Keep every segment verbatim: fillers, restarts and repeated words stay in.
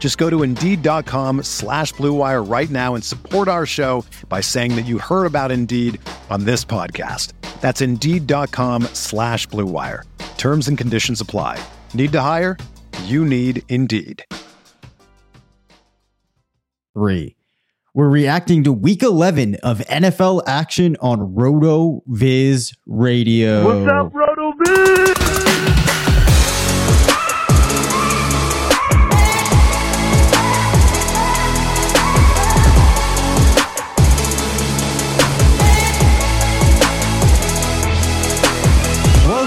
Just go to Indeed.com slash BlueWire right now and support our show by saying that you heard about Indeed on this podcast. That's Indeed.com slash BlueWire. Terms and conditions apply. Need to hire? You need Indeed. Three. We're reacting to week eleven of N F L action on RotoViz Radio. What's up, RotoViz?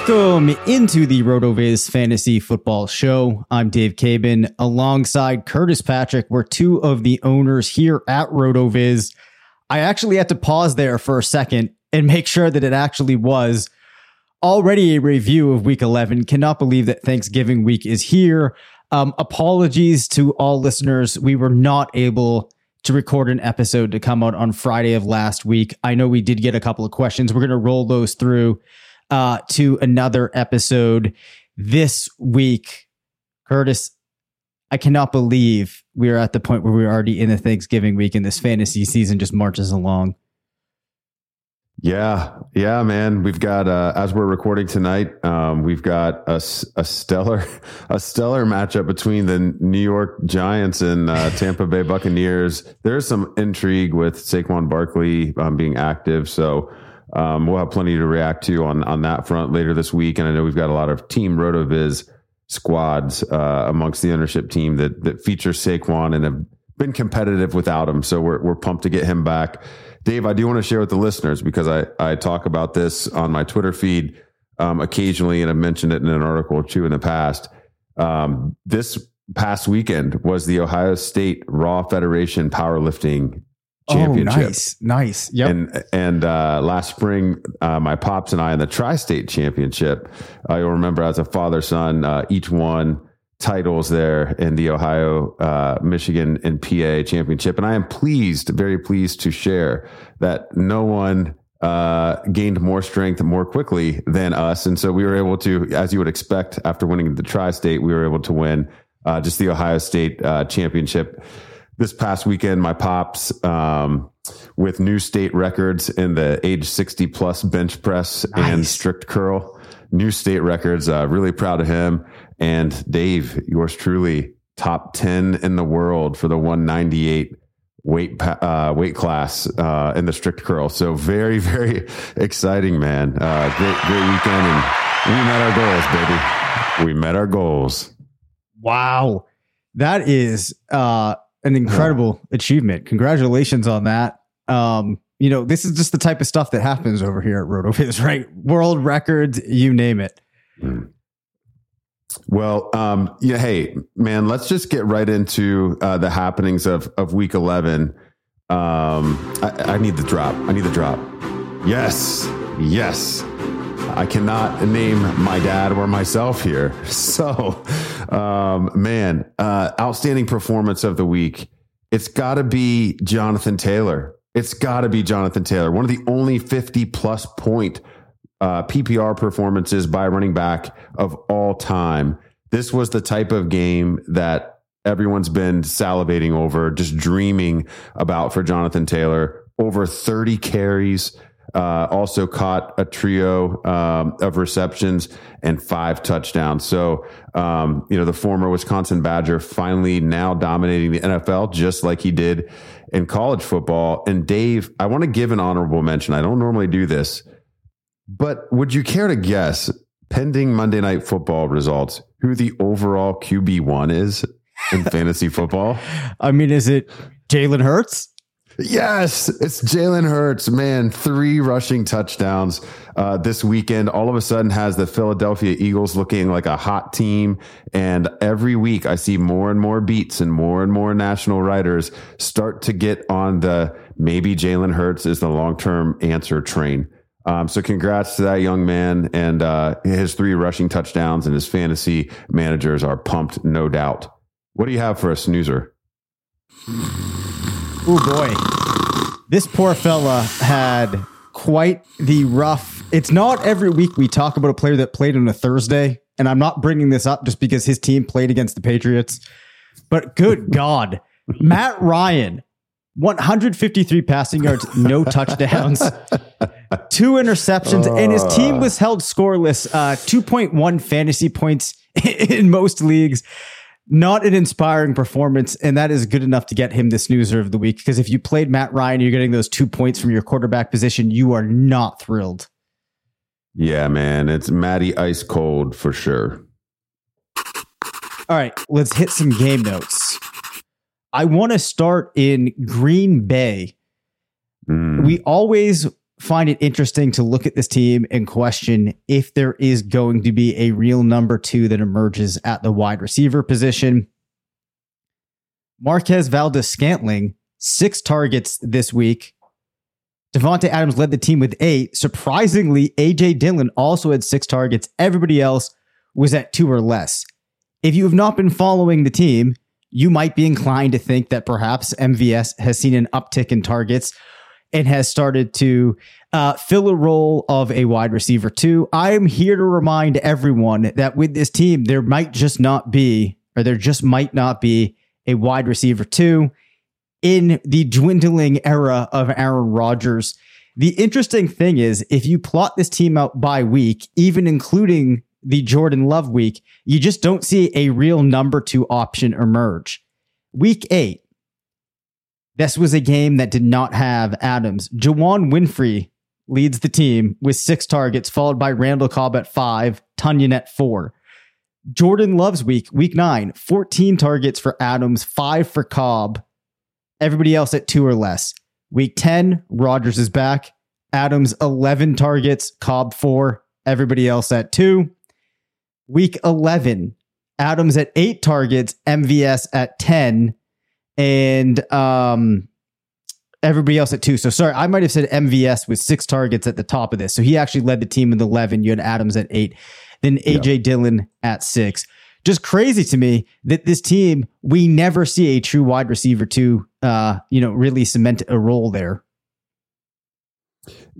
Welcome into the RotoViz Fantasy Football Show. I'm Dave Cabin alongside Curtis Patrick. We're two of the owners here at RotoViz. I actually had to pause there for a second and make sure that it actually was already a review of week eleven. Cannot believe that Thanksgiving week is here. Um, apologies to all listeners. We were not able to record an episode to come out on Friday of last week. I know we did get a couple of questions. We're going to roll those through Uh, to another episode this week. Curtis, I cannot believe we are at the point where we're already in the Thanksgiving week and this fantasy season just marches along. Yeah, yeah, man. We've got, uh, as we're recording tonight, um, we've got a, a stellar a stellar matchup between the New York Giants and uh, Tampa Bay Buccaneers. There's some intrigue with Saquon Barkley um, being active, so Um, we'll have plenty to react to on, on that front later this week. And I know we've got a lot of team RotoViz squads uh, amongst the ownership team that that feature Saquon and have been competitive without him. So we're we're pumped to get him back. Dave, I do want to share with the listeners, because I, I talk about this on my Twitter feed um, occasionally, and I've mentioned it in an article or two in the past. Um, this past weekend was the Ohio State Raw Federation Powerlifting Championship. Oh, nice, nice. Yep. And, and uh, last spring, uh, my pops and I in the Tri-State Championship, I remember as a father-son, uh, each won titles there in the Ohio, uh, Michigan, and P A Championship. And I am pleased, very pleased to share that no one uh, gained more strength more quickly than us. And so we were able to, as you would expect, after winning the Tri-State, we were able to win uh, just the Ohio State uh, Championship. This past weekend, my pops, um, with new state records in the age sixty plus bench press nice. and strict curl, new state records. Uh, really proud of him. And Dave, yours truly, top ten in the world for the one ninety-eight weight uh, weight class uh, in the strict curl. So very, very exciting, man. Uh, great, great weekend, and we met our goals, baby. We met our goals. Wow, that is. Uh, An incredible yeah. achievement. Congratulations on that. Um, you know, this is just the type of stuff that happens over here at RotoViz, right? World records, you name it. Mm. Well, um, yeah, hey, man, let's just get right into uh, the happenings of, of week eleven. Um, I, I need the drop. I need the drop. Yes. Yes. I cannot name my dad or myself here. So, um, man, uh, outstanding performance of the week. It's got to be Jonathan Taylor. It's got to be Jonathan Taylor. One of the only fifty plus point uh, P P R performances by running back of all time. This was the type of game that everyone's been salivating over, just dreaming about for Jonathan Taylor. Over thirty carries. Uh, also caught a trio um, of receptions and five touchdowns. So, um, you know, the former Wisconsin Badger finally now dominating the N F L, just like he did in college football. And Dave, I want to give an honorable mention. I don't normally do this, But would you care to guess, pending Monday Night Football results, who the overall Q B one is in fantasy football? I mean, is it Jalen Hurts? Yes, it's Jalen Hurts, man. Three rushing touchdowns uh, this weekend. All of a sudden has the Philadelphia Eagles looking like a hot team. And every week I see more and more beats and more and more national writers start to get on the maybe Jalen Hurts is the long-term answer train. Um, so congrats to that young man and uh, his three rushing touchdowns, and his fantasy managers are pumped, no doubt. What do you have for a snoozer? Oh boy. This poor fella had quite the rough. It's not every week we talk about a player that played on a Thursday, and I'm not bringing this up just because his team played against the Patriots, but good God, Matt Ryan, one hundred fifty-three passing yards, no touchdowns, two interceptions, uh, and his team was held scoreless, uh, two point one fantasy points in most leagues. Not an inspiring performance, and that is good enough to get him the snoozer of the week, because if you played Matt Ryan, you're getting those two points from your quarterback position, you are not thrilled. Yeah, man, it's Matty Ice Cold for sure. All right, let's hit some game notes. I want to start in Green Bay. Mm. We always find it interesting to look at this team and question if there is going to be a real number two that emerges at the wide receiver position. Marquez Valdes-Scantling, six targets this week. Davante Adams led the team with eight. Surprisingly, A J Dillon also had six targets. Everybody else was at two or less. If you have not been following the team, you might be inclined to think that perhaps M V S has seen an uptick in targets and has started to uh, fill a role of a wide receiver too. I am here to remind everyone that with this team, there might just not be, or there just might not be a wide receiver two in the dwindling era of Aaron Rodgers. The interesting thing is, if you plot this team out by week, even including the Jordan Love week, you just don't see a real number two option emerge. Week eight, this was a game that did not have Adams. Juwan Winfrey leads the team with six targets, followed by Randall Cobb at five, Tunyon at four. Jordan Love's week, week nine, fourteen targets for Adams, five for Cobb, everybody else at two or less. Week ten, Rodgers is back. Adams, eleven targets, Cobb four, everybody else at two. Week eleven, Adams at eight targets, M V S at ten, and um, everybody else at two. So sorry, I might have said M V S with six targets at the top of this. So he actually led the team with eleven. You had Adams at eight, then A J yeah. Dillon at six. Just crazy to me that this team, we never see a true wide receiver to uh, you know, really cement a role there.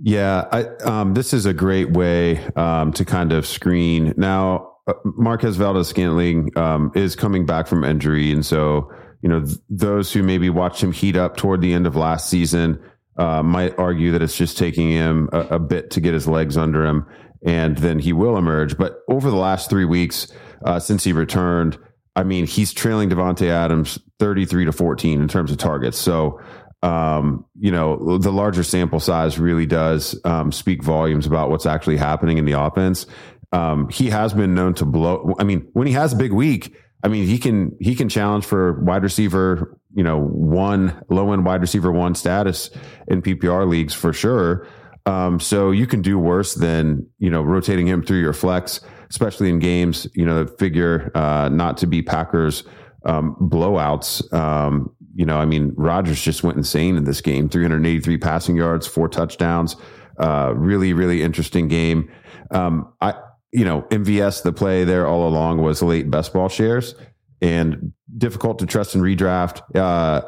Yeah, I, um, this is a great way um, to kind of screen. Now, Marquez Valdes-Scantling um, is coming back from injury. And so, you know, th- those who maybe watched him heat up toward the end of last season uh, might argue that it's just taking him a, a bit to get his legs under him, and then he will emerge. But over the last three weeks uh, since he returned, I mean, he's trailing Davante Adams thirty-three to fourteen in terms of targets. So, um, you know, the larger sample size really does um, speak volumes about what's actually happening in the offense. Um, he has been known to blow. I mean, when he has a big week, I mean, he can, he can challenge for wide receiver, you know, one low end wide receiver one status in P P R leagues for sure. Um, so you can do worse than, you know, rotating him through your flex, especially in games, you know, figure, uh, not to be Packers, um, blowouts. Um, you know, I mean, Rodgers just went insane in this game, three hundred eighty-three passing yards, four touchdowns, uh, really, really interesting game. Um, I, You know, M V S, the play there all along was late best ball shares and difficult to trust and redraft. Uh,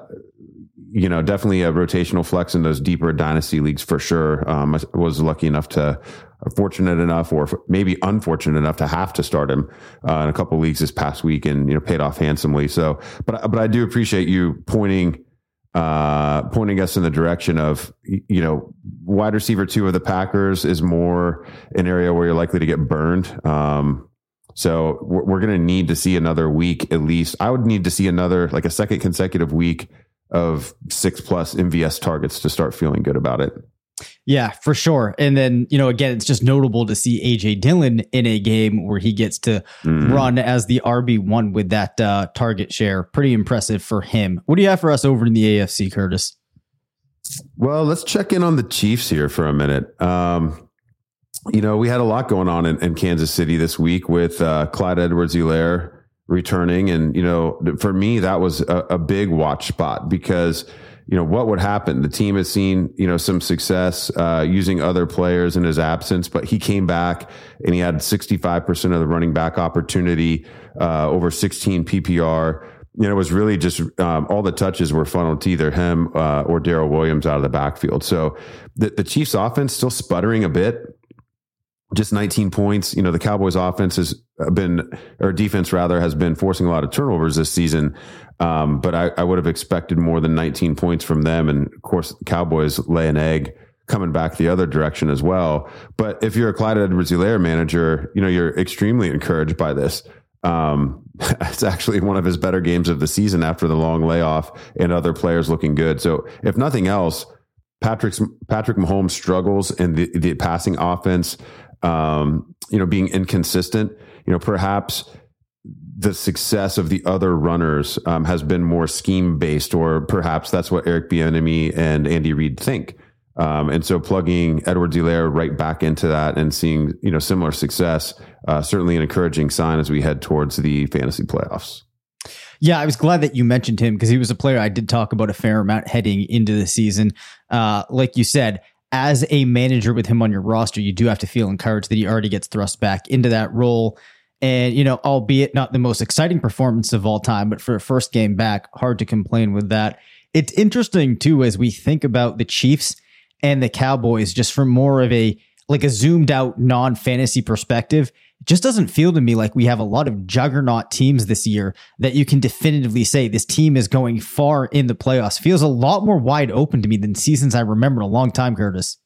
you know, definitely a rotational flex in those deeper dynasty leagues for sure. Um, I was lucky enough to, fortunate enough, or maybe unfortunate enough to have to start him uh, in a couple of leagues this past week, and, you know, paid off handsomely. So, but, but I do appreciate you pointing uh, pointing us in the direction of, you know, wide receiver two of the Packers is more an area where you're likely to get burned. Um, so we're, we're going to need to see another week. At least I would need to see another, like a second consecutive week of six plus M V S targets to start feeling good about it. Yeah, for sure. And then, you know, again, it's just notable to see A J Dillon in a game where he gets to mm-hmm. run as the R B one with that uh, target share. Pretty impressive for him. What do you have for us over in the A F C, Curtis? Well, let's check in on the Chiefs here for a minute. Um, you know, we had a lot going on in, in Kansas City this week with uh, Clyde Edwards-Helaire returning. And, you know, for me, that was a, a big watch spot because, you know, what would happen? The team has seen, you know, some success uh, using other players in his absence, but he came back and he had sixty-five percent of the running back opportunity, uh, over sixteen P P R. You know, it was really just um, all the touches were funneled to either him uh, or Darrell Williams out of the backfield. So the, the Chiefs offense still sputtering a bit, just nineteen points. You know, the Cowboys offense has been, or defense rather, has been forcing a lot of turnovers this season. Um, but I, I would have expected more than nineteen points from them. And of course, the Cowboys lay an egg coming back the other direction as well. But if you're a Clyde Edwards-Helaire manager, you know, you're extremely encouraged by this. Um, it's actually one of his better games of the season after the long layoff and other players looking good. So if nothing else, Patrick's, Patrick Mahomes struggles in the, the passing offense. Um, you know, being inconsistent, you know, perhaps the success of the other runners um, has been more scheme based, or perhaps that's what Eric Bieniemy and Andy Reid think. Um, and so plugging Edwards-Helaire right back into that and seeing, you know, similar success, uh, certainly an encouraging sign as we head towards the fantasy playoffs. Yeah, I was glad that you mentioned him because he was a player I did talk about a fair amount heading into the season. Uh, like you said, as a manager with him on your roster, you do have to feel encouraged that he already gets thrust back into that role. And, you know, albeit not the most exciting performance of all time, but for a first game back, hard to complain with that. It's interesting, too, as we think about the Chiefs and the Cowboys, just from more of a like a zoomed out non-fantasy perspective, it just doesn't feel to me like we have a lot of juggernaut teams this year that you can definitively say this team is going far in the playoffs. Feels a lot more wide open to me than seasons I remember a long time, Curtis.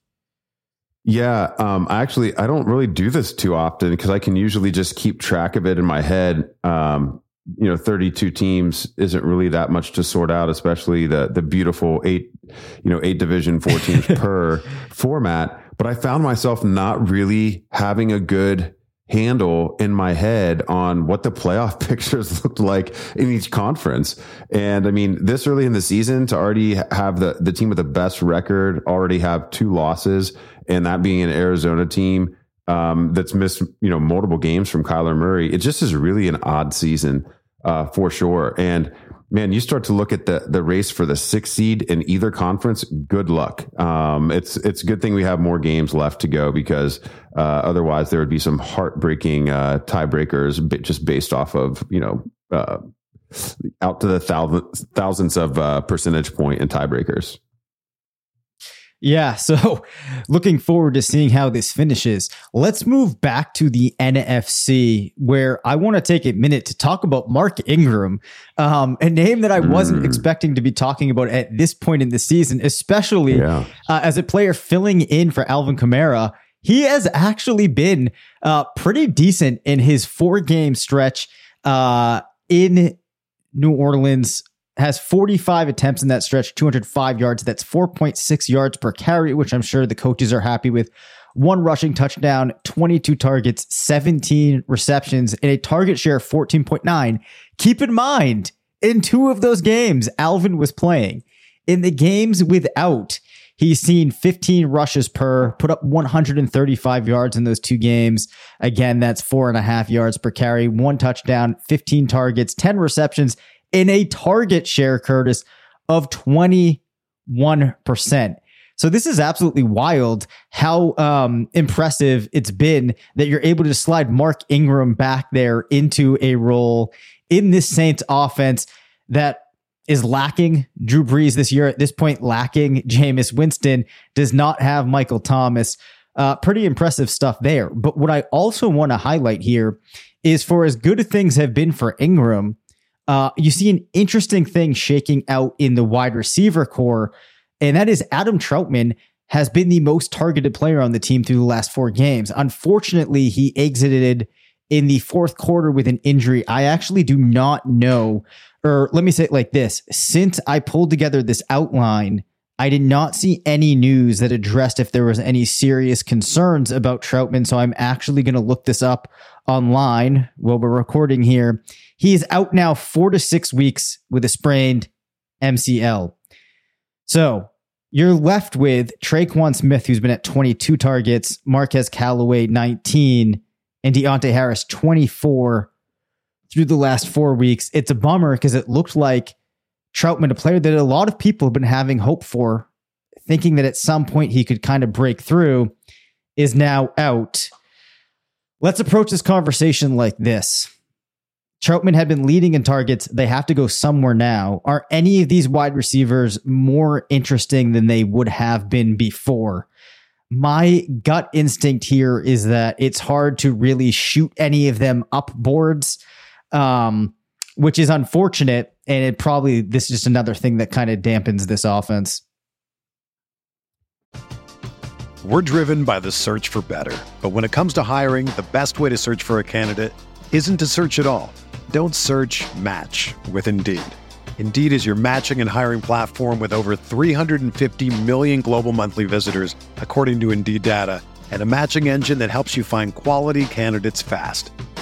Yeah, um, actually, I don't really do this too often because I can usually just keep track of it in my head. Um, you know, thirty-two teams isn't really that much to sort out, especially the the beautiful eight, you know, eight division, four teams per format. But I found myself not really having a good handle in my head on what the playoff pictures looked like in each conference. And I mean, this early in the season to already have the, the team with the best record already have two losses, and that being an Arizona team um, that's missed, you know, multiple games from Kyler Murray. It just is really an odd season uh, for sure. And man, you start to look at the the race for the sixth seed in either conference. Good luck. Um, it's it's a good thing we have more games left to go because uh, otherwise there would be some heartbreaking uh, tiebreakers just based off of, you know, uh, out to the thousandth, thousandths of uh, percentage point in tiebreakers. Yeah, so looking forward to seeing how this finishes. Let's move back to the N F C, where I want to take a minute to talk about Mark Ingram, um, a name that I wasn't mm. expecting to be talking about at this point in the season, especially yeah. uh, as a player filling in for Alvin Kamara. He has actually been uh, pretty decent in his four-game stretch uh, in New Orleans. Has forty-five attempts in that stretch, two hundred five yards. That's four point six yards per carry, which I'm sure the coaches are happy with. One rushing touchdown, twenty-two targets, seventeen receptions, and a target share of fourteen point nine. Keep in mind, in two of those games, Alvin was playing. In the games without, he's seen fifteen rushes per, put up one hundred thirty-five yards in those two games. Again, that's four and a half yards per carry, one touchdown, fifteen targets, ten receptions, in a target share, Curtis, of twenty-one percent. So this is absolutely wild how um, impressive it's been that you're able to slide Mark Ingram back there into a role in this Saints offense that is lacking Drew Brees this year, at this point lacking Jameis Winston, does not have Michael Thomas. Uh, pretty impressive stuff there. But what I also want to highlight here is for as good as things have been for Ingram, Uh, you see an interesting thing shaking out in the wide receiver core, and that is Adam Trautman has been the most targeted player on the team through the last four games. Unfortunately, he exited in the fourth quarter with an injury. I actually do not know, or let me say it like this. Since I pulled together this outline I did not see any news that addressed if there was any serious concerns about Trautman, so I'm actually going to look this up online while we're recording here. He is out now four to six weeks with a sprained M C L. So you're left with Tre'Quan Smith, who's been at twenty-two targets, Marquez Callaway, nineteen, and Davante Harris, twenty-four through the last four weeks. It's a bummer because it looked like Trautman, a player that a lot of people have been having hope for, thinking that at some point he could kind of break through, is now out. Let's approach this conversation like this. Trautman had been leading in targets. They have to go somewhere now. Are any of these wide receivers more interesting than they would have been before? My gut instinct here is that it's hard to really shoot any of them up boards, um, which is unfortunate. And it probably, this is just another thing that kind of dampens this offense. We're driven by the search for better. But when it comes to hiring, the best way to search for a candidate isn't to search at all. Don't search, match with Indeed. Indeed is your matching and hiring platform with over three hundred fifty million global monthly visitors, according to Indeed data, and a matching engine that helps you find quality candidates fast.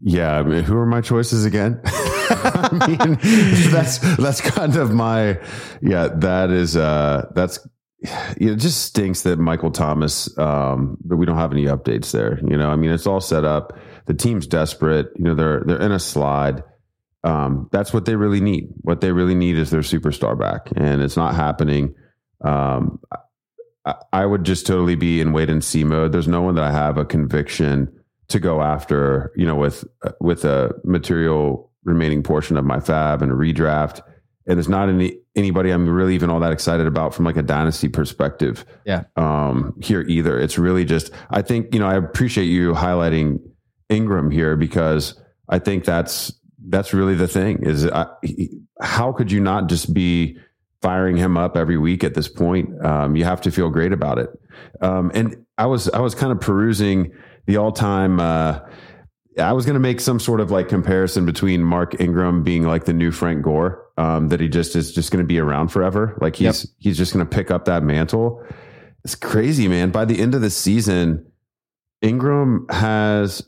Yeah, who are my choices again? I mean, that's that's kind of my yeah. That is uh, that's it. Just stinks that Michael Thomas, um, but we don't have any updates there. You know, I mean, it's all set up. The team's desperate. You know, they're they're in a slide. Um, that's what they really need. What they really need is their superstar back, and it's not happening. Um, I, I would just totally be in wait and see mode. There's no one that I have a conviction to go after, you know, with with a material remaining portion of my fab and a redraft. And there's not any anybody I'm really even all that excited about from like a dynasty perspective. Yeah. Um, here either. It's really just, I think, you know, I appreciate you highlighting Ingram here because I think that's, that's really the thing is I, he, how could you not just be firing him up every week at this point? Um, you have to feel great about it. Um, and I was, I was kind of perusing the all time, uh, I was going to make some sort of like comparison between Mark Ingram being like the new Frank Gore, um, that he just is just going to be around forever. Like he's, yep. he's just going to pick up that mantle. It's crazy, man. By the end of the season, Ingram has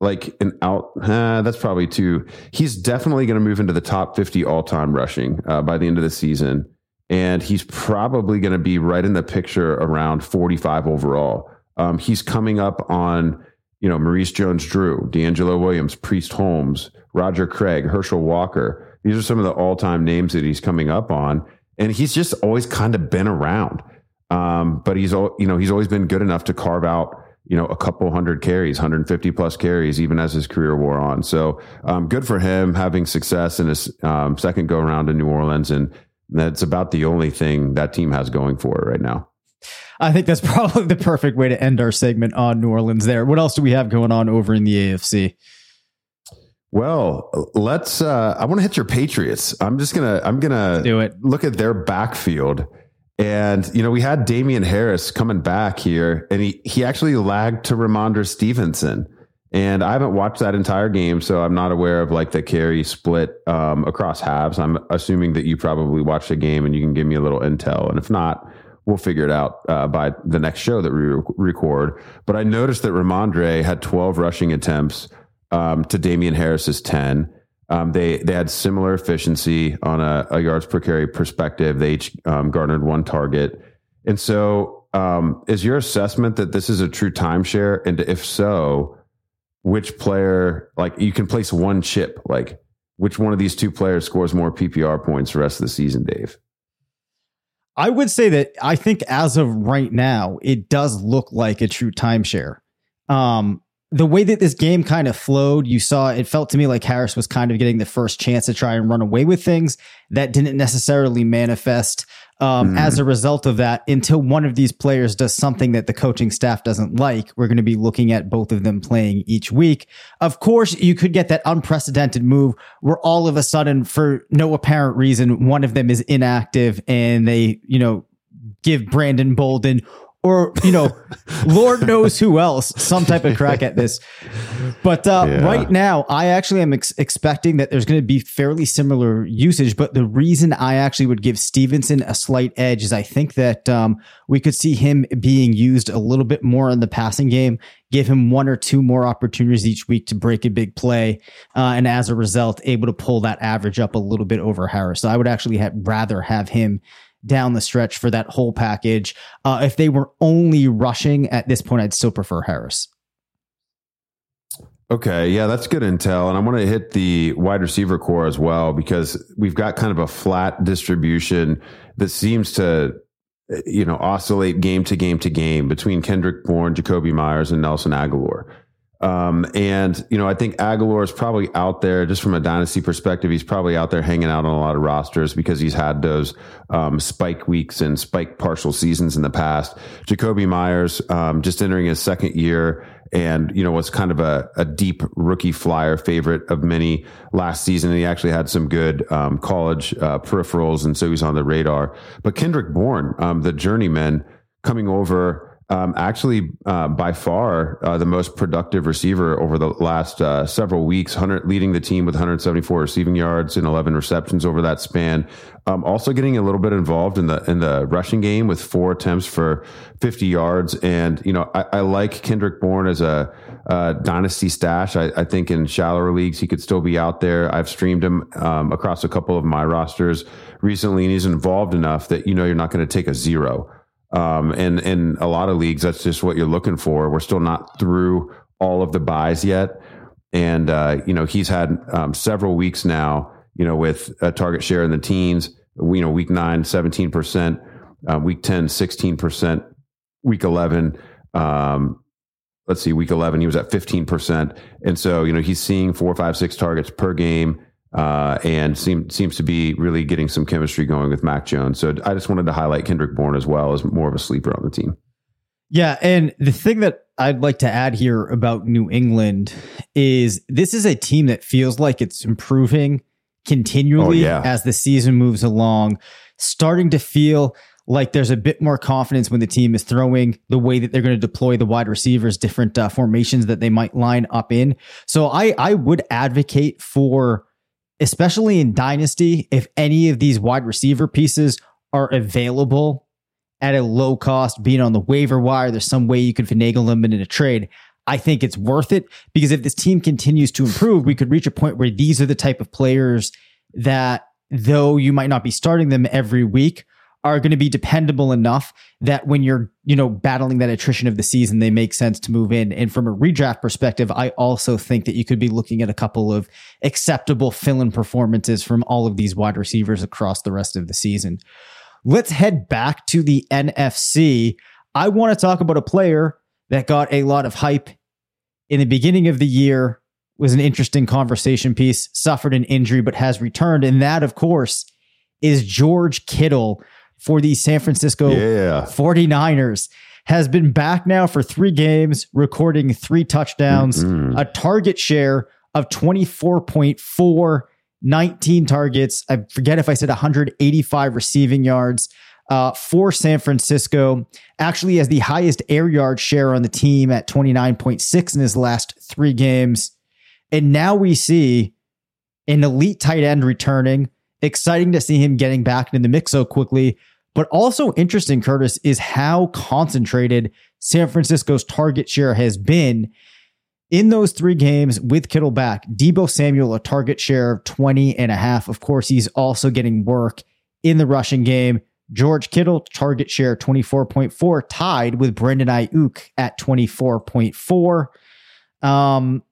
like an out, uh, that's probably too, he's definitely going to move into the top fifty all time rushing, uh, by the end of the season. And he's probably going to be right in the picture around forty-five overall. Um, he's coming up on, you know, Maurice Jones-Drew, D'Angelo Williams, Priest Holmes, Roger Craig, Herschel Walker. These are some of the all-time names that he's coming up on. And he's just always kind of been around. Um, but he's, you know, he's always been good enough to carve out, you know, a couple hundred carries, one hundred fifty plus carries, even as his career wore on. So um, good for him having success in his um, second go-around in New Orleans. And that's about the only thing that team has going for it right now. I think that's probably the perfect way to end our segment on New Orleans there. What else do we have going on over in the A F C? Well, let's, uh, I want to hit your Patriots. I'm just going to, I'm going to do it. Look at their backfield. And, you know, we had Damian Harris coming back here and he, he actually lagged to Ramondre Stevenson. And I haven't watched that entire game, so I'm not aware of like the carry split um, across halves. I'm assuming that you probably watched the game and you can give me a little intel. And if not, we'll figure it out uh, by the next show that we re- record. But I noticed that Ramondre had twelve rushing attempts um, to Damian Harris's ten. Um, they they had similar efficiency on a, a yards per carry perspective. They each um, garnered one target. And so um, is your assessment that this is a true timeshare? And if so, which player, like you can place one chip, like which one of these two players scores more P P R points the rest of the season, Dave? I would say that I think as of right now, it does look like a true timeshare. Um, the way that this game kind of flowed, you saw, it felt to me like Harris was kind of getting the first chance to try and run away with things that didn't necessarily manifest um, mm-hmm. as a result of that. Until one of these players does something that the coaching staff doesn't like, we're going to be looking at both of them playing each week. Of course, you could get that unprecedented move where all of a sudden, for no apparent reason, one of them is inactive and they, you know, give Brandon Bolden or, you know, Lord knows who else, some type of crack at this. But uh, yeah. right now, I actually am ex- expecting that there's going to be fairly similar usage. But the reason I actually would give Stevenson a slight edge is I think that um, we could see him being used a little bit more in the passing game, give him one or two more opportunities each week to break a big play. Uh, and as a result, able to pull that average up a little bit over Harris. So I would actually have, rather have him down the stretch for that whole package. Uh, if they were only rushing at this point, I'd still prefer Harris. Okay. Yeah, that's good intel. And I want to hit the wide receiver core as well, because we've got kind of a flat distribution that seems to, you know, oscillate game to game to game between Kendrick Bourne, Jakobi Meyers, and Nelson Aguilar. Um, and, you know, I think Aguilar is probably out there just from a dynasty perspective. He's probably out there hanging out on a lot of rosters because he's had those um, spike weeks and spike partial seasons in the past. Jakobi Meyers um, just entering his second year and, you know, was kind of a, a deep rookie flyer favorite of many last season. And he actually had some good um, college uh, peripherals. And so he's on the radar. But Kendrick Bourne, um, the journeyman coming over, Um, actually, uh, by far, uh, the most productive receiver over the last uh, several weeks, one hundred leading the team with one hundred seventy-four receiving yards and eleven receptions over that span. Um, also getting a little bit involved in the in the rushing game with four attempts for fifty yards. And, you know, I, I like Kendrick Bourne as a, a dynasty stash. I, I think in shallower leagues, he could still be out there. I've streamed him um, across a couple of my rosters recently, and he's involved enough that, you know, you're not going to take a zero. Um, and in a lot of leagues, that's just what you're looking for. We're still not through all of the buys yet. And, uh, you know, he's had um, several weeks now, you know, with a target share in the teens, we, you know, week nine, seventeen percent, uh, week ten, sixteen percent, week eleven. Um, let's see, week eleven, he was at fifteen percent. And so, you know, he's seeing four, five, six targets per game. Uh, and seem, seems to be really getting some chemistry going with Mac Jones. So I just wanted to highlight Kendrick Bourne as well as more of a sleeper on the team. Yeah, and the thing that I'd like to add here about New England is this is a team that feels like it's improving continually oh, yeah. as the season moves along, starting to feel like there's a bit more confidence when the team is throwing, the way that they're going to deploy the wide receivers, different uh, formations that they might line up in. So I, I would advocate for, especially in Dynasty, if any of these wide receiver pieces are available at a low cost, being on the waiver wire, there's some way you can finagle them in a trade. I think it's worth it because if this team continues to improve, we could reach a point where these are the type of players that, though you might not be starting them every week, are going to be dependable enough that when you're, you know, battling that attrition of the season, they make sense to move in. And from a redraft perspective, I also think that you could be looking at a couple of acceptable fill-in performances from all of these wide receivers across the rest of the season. Let's head back to the N F C. I want to talk about a player that got a lot of hype in the beginning of the year, was an interesting conversation piece, suffered an injury, but has returned. And that, of course, is George Kittle for the San Francisco yeah. forty-niners, has been back now for three games, recording three touchdowns, mm-hmm. a target share of twenty-four point four, nineteen targets. I forget if I said one hundred eighty-five receiving yards. uh, for San Francisco. Actually has the highest air yard share on the team at twenty-nine point six in his last three games. And now we see an elite tight end returning. Exciting to see him getting back in the mix so quickly. But also interesting, Curtis, is how concentrated San Francisco's target share has been. In those three games with Kittle back, Deebo Samuel, a target share of twenty and a half. Of course, he's also getting work in the rushing game. George Kittle, target share twenty-four point four, tied with Brandon Aiyuk at twenty-four point four. Um,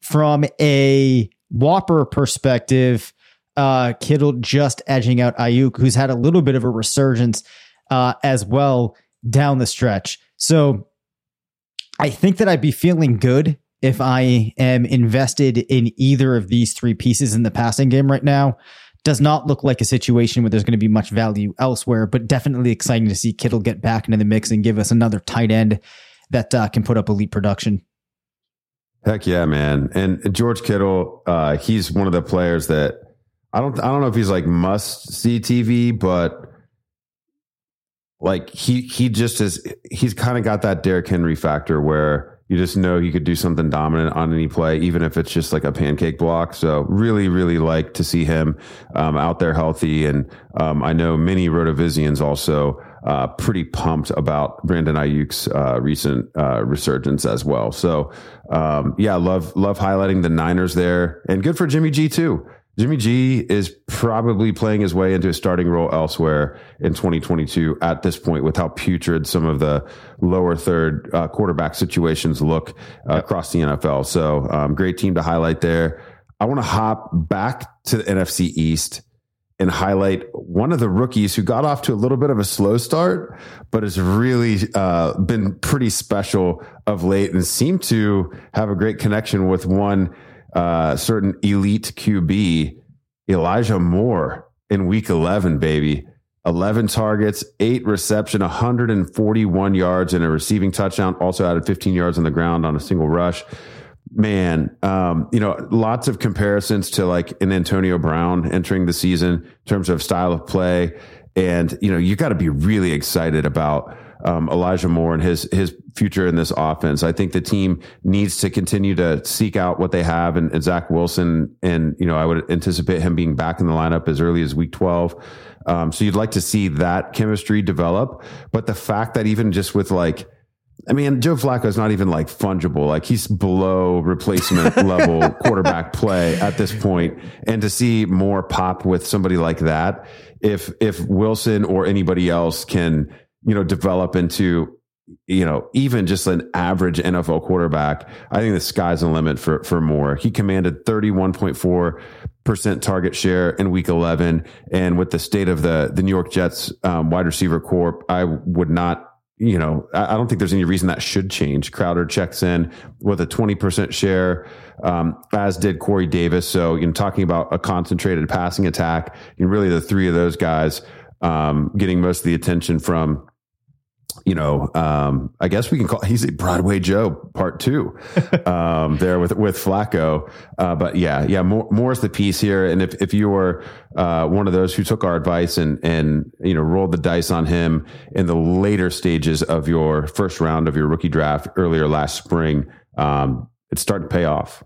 from a Whopper perspective, Uh, Kittle just edging out Aiyuk, who's had a little bit of a resurgence uh, as well down the stretch. So I think that I'd be feeling good if I am invested in either of these three pieces in the passing game right now. Does not look like a situation where there's going to be much value elsewhere, but definitely exciting to see Kittle get back into the mix and give us another tight end that uh, can put up elite production. Heck yeah, man. And George Kittle, uh, he's one of the players that I don't, I don't know if he's like must see T V, but like he, he just is, he's kind of got that Derrick Henry factor where you just know he could do something dominant on any play, even if it's just like a pancake block. So really, really like to see him um, out there healthy. And um, I know many RotoVizians also uh, pretty pumped about Brandon Ayuk's uh, recent uh, resurgence as well. So um, yeah, love, love highlighting the Niners there, and good for Jimmy G too. Jimmy G is probably playing his way into a starting role elsewhere in twenty twenty-two at this point, with how putrid some of the lower third uh, quarterback situations look uh, across the N F L. So um, great team to highlight there. I want to hop back to the N F C East and highlight one of the rookies who got off to a little bit of a slow start, but has really uh, been pretty special of late and seemed to have a great connection with one Uh, certain elite Q B, Elijah Moore, in week eleven, baby. eleven targets, eight reception, one hundred forty-one yards, and a receiving touchdown. Also added fifteen yards on the ground on a single rush. Man, um, you know, lots of comparisons to like an Antonio Brown entering the season in terms of style of play. And, you know, you got to be really excited about Um, Elijah Moore and his his future in this offense. I think the team needs to continue to seek out what they have, and, and Zach Wilson, and you know, I would anticipate him being back in the lineup as early as week twelve. Um, so you'd like to see that chemistry develop. But the fact that even just with like, I mean, Joe Flacco is not even like fungible. Like he's below replacement level quarterback play at this point. And to see Moore pop with somebody like that, if if Wilson or anybody else can, you know, develop into, you know, even just an average N F L quarterback, I think the sky's the limit for, for Moore. He commanded thirty-one point four percent target share in week eleven. And with the state of the, the New York Jets um, wide receiver corps, I would not, you know, I, I don't think there's any reason that should change. Crowder checks in with a twenty percent share, um, as did Corey Davis. So, you know, talking about a concentrated passing attack, you know, really the three of those guys um, getting most of the attention from, you know, um, I guess we can call, he's a Broadway Joe part two, um, there with, with Flacco. Uh, but yeah, yeah, more, more is the piece here. And if, if you were, uh, one of those who took our advice and, and, you know, rolled the dice on him in the later stages of your first round of your rookie draft earlier last spring, um, it's starting to pay off.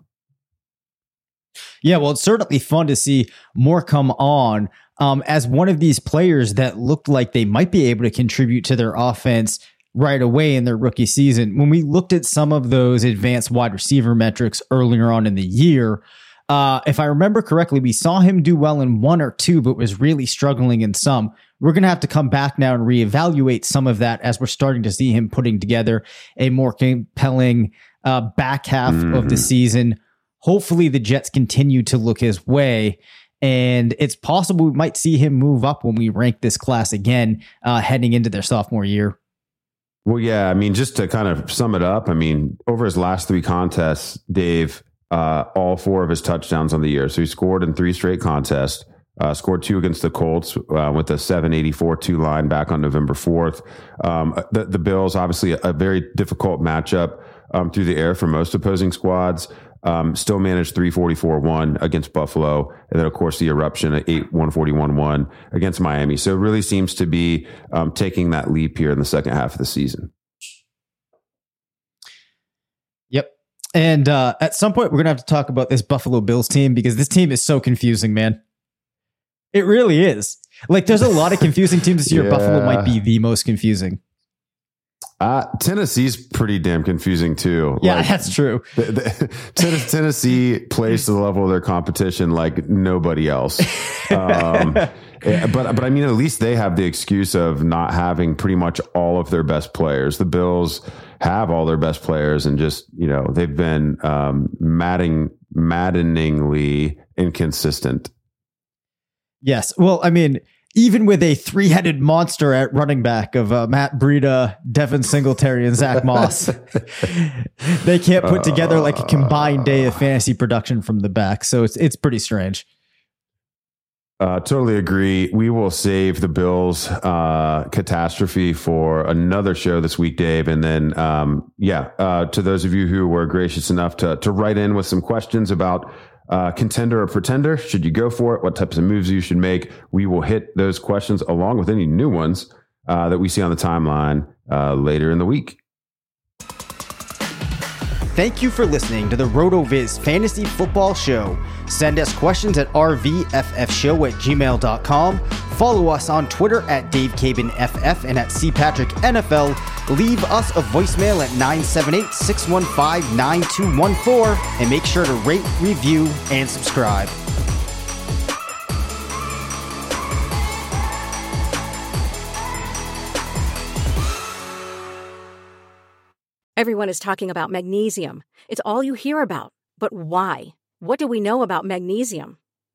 Yeah. Well, it's certainly fun to see Moore come on, Um, as one of these players that looked like they might be able to contribute to their offense right away in their rookie season. When we looked at some of those advanced wide receiver metrics earlier on in the year, uh, if I remember correctly, we saw him do well in one or two, but was really struggling in some. We're going to have to come back now and reevaluate some of that as we're starting to see him putting together a more compelling uh, back half mm-hmm. of the season. Hopefully the Jets continue to look his way. And it's possible we might see him move up when we rank this class again, uh, heading into their sophomore year. Well, yeah, I mean, just to kind of sum it up, I mean, over his last three contests, Dave, uh, all four of his touchdowns on the year. So he scored in three straight contests, uh, scored two against the Colts uh, with a seven eighty-four two line back on November fourth. Um, the, the Bills, obviously a, a very difficult matchup um, through the air for most opposing squads. Um, still managed three forty-four one against Buffalo. And then, of course, the eruption at eight one forty-one one against Miami. So it really seems to be um, taking that leap here in the second half of the season. Yep. And uh, at some point, we're going to have to talk about this Buffalo Bills team, because this team is so confusing, man. It really is. Like, there's a lot of confusing teams this year. Yeah. Buffalo might be the most confusing. Uh, Tennessee's pretty damn confusing too. Yeah, like, that's true. The, the, Tennessee plays to the level of their competition like nobody else. Um, but but I mean, at least they have the excuse of not having pretty much all of their best players. The Bills have all their best players, and just, you know, they've been um, maddening, maddeningly inconsistent. Yes. Well, I mean, even with a three-headed monster at running back of uh, Matt Breida, Devin Singletary, and Zach Moss, they can't put together like a combined day of fantasy production from the back. So it's it's pretty strange. Uh, totally agree. We will save the Bills uh, catastrophe for another show this week, Dave. And then, um, yeah, uh, to those of you who were gracious enough to to write in with some questions about Uh, contender or pretender, should you go for it, what types of moves you should make, we will hit those questions along with any new ones uh, that we see on the timeline uh, later in the week. Thank you for listening to the RotoViz Fantasy Football Show. Send us questions at r v f f show at gmail dot com. Follow us on Twitter at Dave Cabin F F and at C Patrick N F L. Leave us a voicemail at nine seven eight, six one five, nine two one four. And make sure to rate, review, and subscribe. Everyone is talking about magnesium. It's all you hear about. But why? What do we know about magnesium?